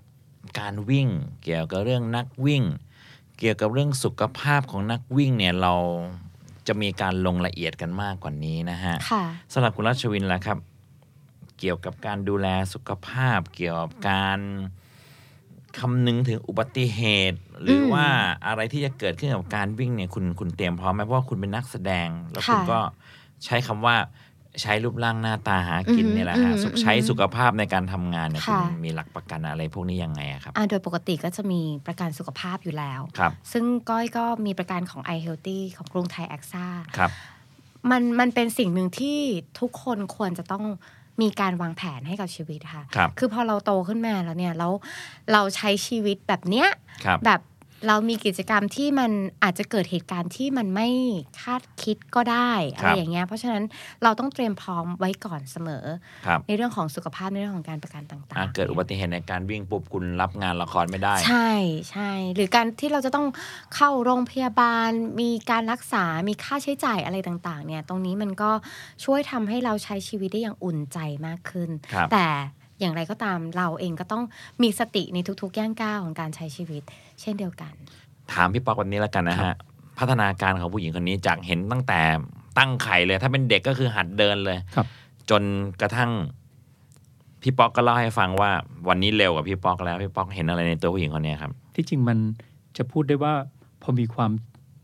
การวิ่งเกี่ยวกับเรื่องนักวิ่งเกี่ยวกับเรื่องสุขภาพของนักวิ่งเนี่ยเราจะมีการลงละเอียดกันมากกว่านี้นะฮะค่ะสำหรับคุณรัชวินล่ะครับเกี่ยวกับการดูแลสุขภาพเกี่ยวกับการคำนึงถึงอุบัติเหตุหรือว่าอะไรที่จะเกิดขึ้นกับการวิ่งเนี่ยคุณเตรียมพร้อมไหมเพราะว่าคุณเป็นนักแสดงแล้วคุณก็ใช้คำว่าใช้รูปร่างหน้าตาหากินเนี่ยแหละฮะใช้สุขภาพในการทำงานเนี่ยคุณมีหลักประกันอะไรพวกนี้ยังไงครับโดยปกติก็จะมีประกันสุขภาพอยู่แล้วซึ่งก้อยก็มีประกันของ iHealthy ของกรุงไทยแอ็กซ่ามันเป็นสิ่งหนึ่งที่ทุกคนควรจะต้องมีการวางแผนให้กับชีวิตค่ะ คือพอเราโตขึ้นมาแล้วเนี่ยแล้วเราใช้ชีวิตแบบเนี้ยแบบเรามีกิจกรรมที่มันอาจจะเกิดเหตุการณ์ที่มันไม่คาดคิดก็ได้อะไรอย่างเงี้ยเพราะฉะนั้นเราต้องเตรียมพร้อมไว้ก่อนเสมอในเรื่องของสุขภาพในเรื่องของการประกันต่างๆเกิดอุบัติเหตุในการวิ่งปุ๊บคุณรับงานละครไม่ได้ใช่ใช่หรือการที่เราจะต้องเข้าโรงพยาบาลมีการรักษามีค่าใช้จ่ายอะไรต่างๆเนี่ยตรงนี้มันก็ช่วยทำให้เราใช้ชีวิตได้อย่างอุ่นใจมากขึ้นแต่อย่างไรก็ตามเราเองก็ต้องมีสติในทุกๆย่างก้าวของการใช้ชีวิตเช่นเดียวกันถามพี่ป๊อกวันนี้แล้วกันนะฮะพัฒนาการของผู้หญิงคนนี้จากเห็นตั้งแต่ตั้งไข่เลยถ้าเป็นเด็กก็คือหัดเดินเลยจนกระทั่งพี่ป๊อกก็เล่าให้ฟังว่าวันนี้เร็วกว่าพี่ป๊อกแล้วพี่ป๊อกเห็นอะไรในตัวผู้หญิงคนนี้ครับที่จริงมันจะพูดได้ว่าพอมีความ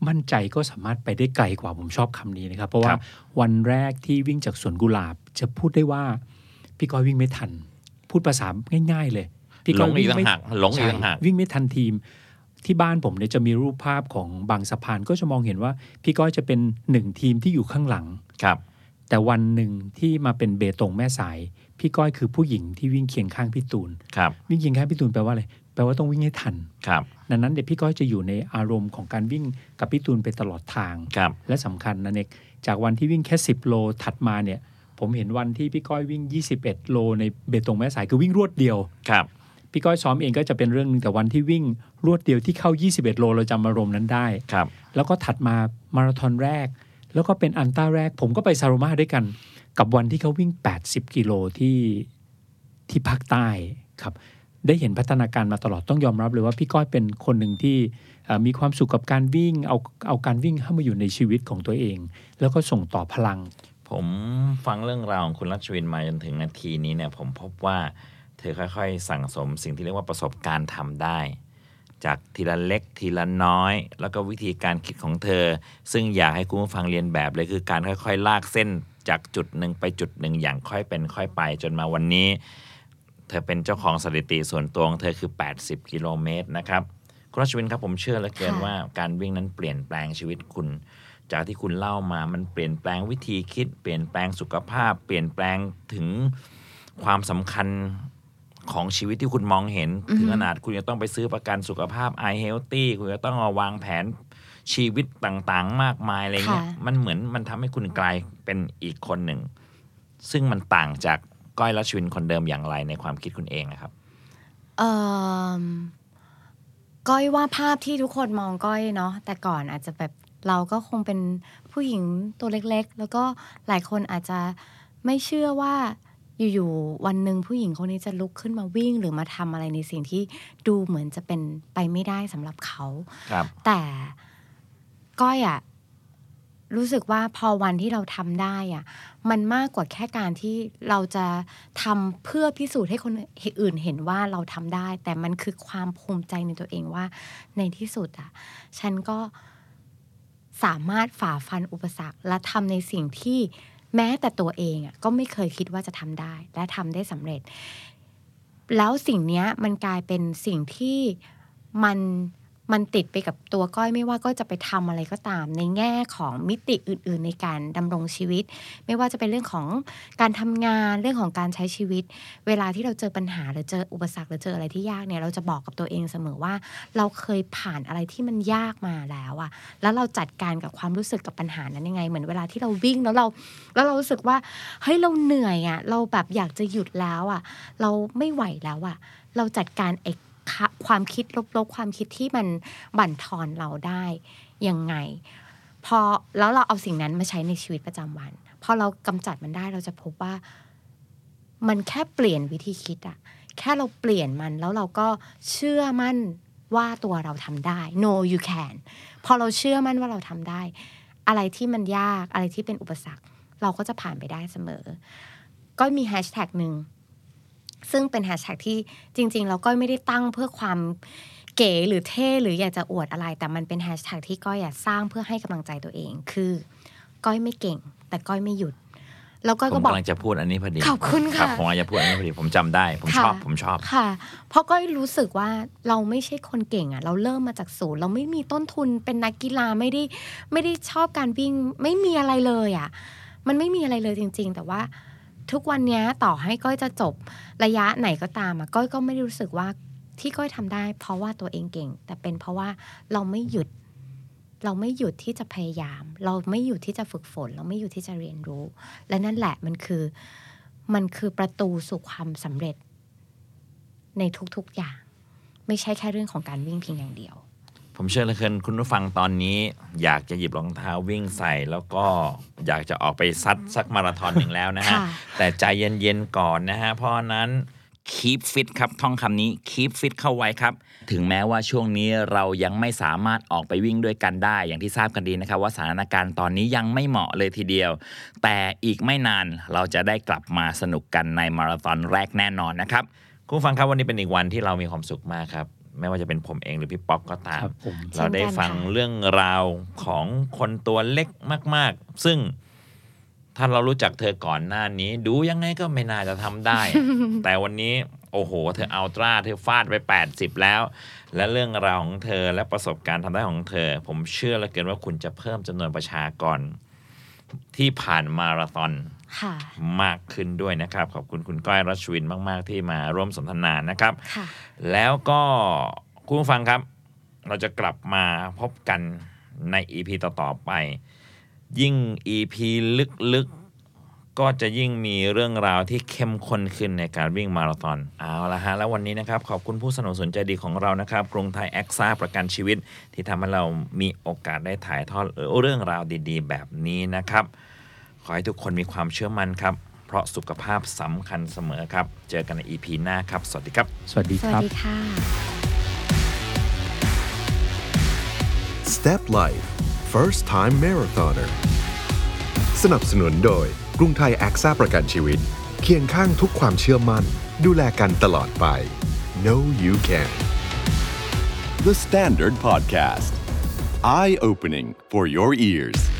มั่นใจก็สามารถไปได้ไกลกว่าผมชอบคำนี้นะครับเพราะว่าวันแรกที่วิ่งจากสวนกุหลาบจะพูดได้ว่าพี่ก้อยวิ่งไม่ทันพูดภาษาง่ายๆเลยพี่ก้อยวิ่งไม่ทันทีมที่บ้านผมเนี่ยจะมีรูปภาพของบางสะพานก็จะมองเห็นว่าพี่ก้อยจะเป็น1ทีมที่อยู่ข้างหลังครับแต่วันหนึ่งที่มาเป็นเบตงแม่สายพี่ก้อยคือผู้หญิงที่วิ่งเคียงข้างพี่ตูนครับวิ่งเคียงข้างพี่ตูนแปลว่าอะไรแปลว่าต้องวิ่งให้ทันครับดังนั้นเด็กพี่ก้อยจะอยู่ในอารมณ์ของการวิ่งกับพี่ตูนไปตลอดทางและสำคัญนะเนกจากวันที่วิ่งแค่10โลถัดมาเนี่ยผมเห็นวันที่พี่ก้อยวิ่ง21โลในเบตงแม่สายคือวิ่งรวดเดียวครับพี่ก้อยซ้อมเองก็จะเป็นเรื่องนึงแต่วันที่วิ่งรวดเดียวที่เข้า21โลเราจำอารมณ์นั้นได้ครับแล้วก็ถัดมามาราธอนแรกแล้วก็เป็นอัลต้าแรกผมก็ไปซาโรมาด้วยกันกับวันที่เขาวิ่ง80กิโลที่ภาคใต้ครับได้เห็นพัฒนาการมาตลอดต้องยอมรับเลยว่าพี่ก้อยเป็นคนหนึ่งที่มีความสุขกับการวิ่งเอาการวิ่งเข้ามาอยู่ในชีวิตของตัวเองแล้วก็ส่งต่อพลังผมฟังเรื่องราวของคุณรัชวินมาจนถึงนาทีนี้เนี่ยผมพบว่าเธอค่อยๆสั่งสมสิ่งที่เรียกว่าประสบการณ์ทำได้ จากทีละเล็กทีละน้อยแล้วก็วิธีการคิดของเธอซึ่งอยากให้คุณผู้ฟังเรียนแบบเลยคือการค่อยๆลากเส้นจากจุดหนึ่งไปจุดหนึ่งอย่างค่อยเป็นค่อยไปจนมาวันนี้เธอเป็นเจ้าของสถิติส่วนตัวของเธอคือ80กิโลเมตรนะครับคุณรัชวินครับผมเชื่อเหลือเกินว่าการวิ่งนั้นเปลี่ยนแปลงชีวิตคุณจากที่คุณเล่ามามันเปลี่ยนแปลงวิธีคิดเปลี่ยนแปลงสุขภาพเปลี่ยนแปลงถึงความสำคัญของชีวิตที่คุณมองเห็นถึงขนาดคุณจะต้องไปซื้อประกันสุขภาพ iHealthy คุณจะต้องวางแผนชีวิตต่างๆมากมายอะไรเงี้ยมันเหมือนมันทำให้คุณกลายเป็นอีกคนหนึ่งซึ่งมันต่างจากก้อยรัชวินคนเดิมอย่างไรในความคิดคุณเองนะครับก้อยว่าภาพที่ทุกคนมองก้อยเนาะแต่ก่อนอาจจะแบบเราก็คงเป็นผู้หญิงตัวเล็กๆแล้วก็หลายคนอาจจะไม่เชื่อว่าอยู่ๆวันหนึ่งผู้หญิงคนนี้จะลุกขึ้นมาวิ่งหรือมาทำอะไรในสิ่งที่ดูเหมือนจะเป็นไปไม่ได้สำหรับเขาแต่ก้อยอะรู้สึกว่าพอวันที่เราทำได้อะมันมากกว่าแค่การที่เราจะทำเพื่อพิสูจน์ให้คนอื่นเห็นว่าเราทำได้แต่มันคือความภูมิใจในตัวเองว่าในที่สุดอะฉันก็สามารถฝ่าฟันอุปสรรคและทำในสิ่งที่แม้แต่ตัวเองอะก็ไม่เคยคิดว่าจะทำได้และทำได้สำเร็จแล้วสิ่งนี้มันกลายเป็นสิ่งที่มันติดไปกับตัวก้อยไม่ว่าก้อยจะไปทำอะไรก็ตามในแง่ของมิติอื่นๆในการดำรงชีวิตไม่ว่าจะเป็นเรื่องของการทำงานเรื่องของการใช้ชีวิตเวลาที่เราเจอปัญหาหรือเจออุปสรรคหรือเจออะไรที่ยากเนี่ยเราจะบอกกับตัวเองเสมอว่าเราเคยผ่านอะไรที่มันยากมาแล้วอะแล้วเราจัดการกับความรู้สึกกับปัญหานั้นยังไงเหมือนเวลาที่เราวิ่งแล้วเรารู้สึกว่าเฮ้ยเราเหนื่อยอะเราแบบอยากจะหยุดแล้วอะเราไม่ไหวแล้วอะเราจัดการความคิดลบๆความคิดที่มันบั่นทอนเราได้ยังไงพอแล้วเราเอาสิ่งนั้นมาใช้ในชีวิตประจำวันพอเรากำจัดมันได้เราจะพบว่ามันแค่เปลี่ยนวิธีคิดอะแค่เราเปลี่ยนมันแล้วเราก็เชื่อมั่นว่าตัวเราทำได้ No you can พอเราเชื่อมั่นว่าเราทำได้อะไรที่มันยากอะไรที่เป็นอุปสรรคเราก็จะผ่านไปได้เสมอก็มีแฮชแท็กหนึ่งซึ่งเป็นแฮชแท็กที่จริงๆเราก็ไม่ได้ตั้งเพื่อความเก๋หรือเท่หรืออยากจะอวดอะไรแต่มันเป็นแฮชแท็กที่ก้อยอยากสร้างเพื่อให้กำลังใจตัวเองคือก้อยไม่เก่งแต่ก้อยไม่หยุดแล้วก้อยก็บอกผมกำลังจะพูดอันนี้พอดีขอบคุณค่ะผมจะพูดอันนี้พอดีผมจำได้ผมชอบค่ะเพราะก้อยรู้สึกว่าเราไม่ใช่คนเก่งอ่ะเราเริ่มมาจากศูนย์เราไม่มีต้นทุนเป็นนักกีฬาไม่ได้ชอบการวิ่งไม่มีอะไรเลยอ่ะมันไม่มีอะไรเลยจริงๆแต่ว่าทุกวันนี้ต่อให้ก้อยจะจบระยะไหนก็ตามอะก้อยก็ไม่ได้รู้สึกว่าที่ก้อยทำได้เพราะว่าตัวเองเก่งแต่เป็นเพราะว่าเราไม่หยุดที่จะพยายามเราไม่หยุดที่จะฝึกฝนเราไม่หยุดที่จะเรียนรู้และนั่นแหละมันคือประตูสู่ความสำเร็จในทุกๆอย่างไม่ใช่แค่เรื่องของการวิ่งเพียงอย่างเดียวผมเชื่อเหลือเกินคุณผู้ฟังตอนนี้อยากจะหยิบรองเท้าวิ่งใส่แล้วก็อยากจะออกไปซัดสักมาราธอนหนึ่งแล้วนะฮะ แต่ใจเย็นๆก่อนนะฮะเพราะนั้น keep fit ครับท่องคำนี้ keep fit เข้าไว้ครับถึงแม้ว่าช่วงนี้เรายังไม่สามารถออกไปวิ่งด้วยกันได้อย่างที่ทราบกันดีนะครับว่าสถานการณ์ตอนนี้ยังไม่เหมาะเลยทีเดียวแต่อีกไม่นานเราจะได้กลับมาสนุกกันในมาราธอนแรกแน่นอนนะครับคุณผู้ฟังครับวันนี้เป็นอีกวันที่เรามีความสุขมากครับไม่ว่าจะเป็นผมเองหรือพี่ป๊อกก็ตามเราได้ฟังเรื่องราวของคนตัวเล็กมากๆซึ่งถ้าเรารู้จักเธอก่อนหน้านี้ดูยังไงก็ไม่น่าจะทำได้ แต่วันนี้โอ้โหเธออัลตร้าเธอฟาดไป80แล้วและเรื่องราวของเธอและประสบการณ์ทำได้ของเธอผมเชื่อเหลือเกินว่าคุณจะเพิ่มจำนวนประชากรที่ผ่านมาราธอนมากขึ้นด้วยนะครับขอบคุณคุณก้อยรัชวินมากๆที่มาร่วมสนทนานะครับแล้วก็คุณผู้ฟังครับเราจะกลับมาพบกันใน EP ต่อๆไปยิ่ง EP ลึกๆก็จะยิ่งมีเรื่องราวที่เข้มข้นขึ้นในการวิ่งมาราธอนเอาละฮะแล้ววันนี้นะครับขอบคุณผู้สนับสนุนใจดีของเรานะครับกรุงไทยแอ็กซ่าประกันชีวิตที่ทำให้เรามีโอกาสได้ถ่ายทอดเรื่องราวดีๆแบบนี้นะครับขอให้ทุกคนมีความเชื่อมั่นครับเพราะสุขภาพสำคัญเสมอครับเจอกันใน EP หน้าครับสวัสดีครับสวัสดีครับ Step Life First Time Marathoner สนับสนุนโดยกรุงไทยแอ็กซ่าประกันชีวิตเคียงข้างทุกความเชื่อมั่นดูแลกันตลอดไป No you can The Standard Podcast. Eye-opening for your ears.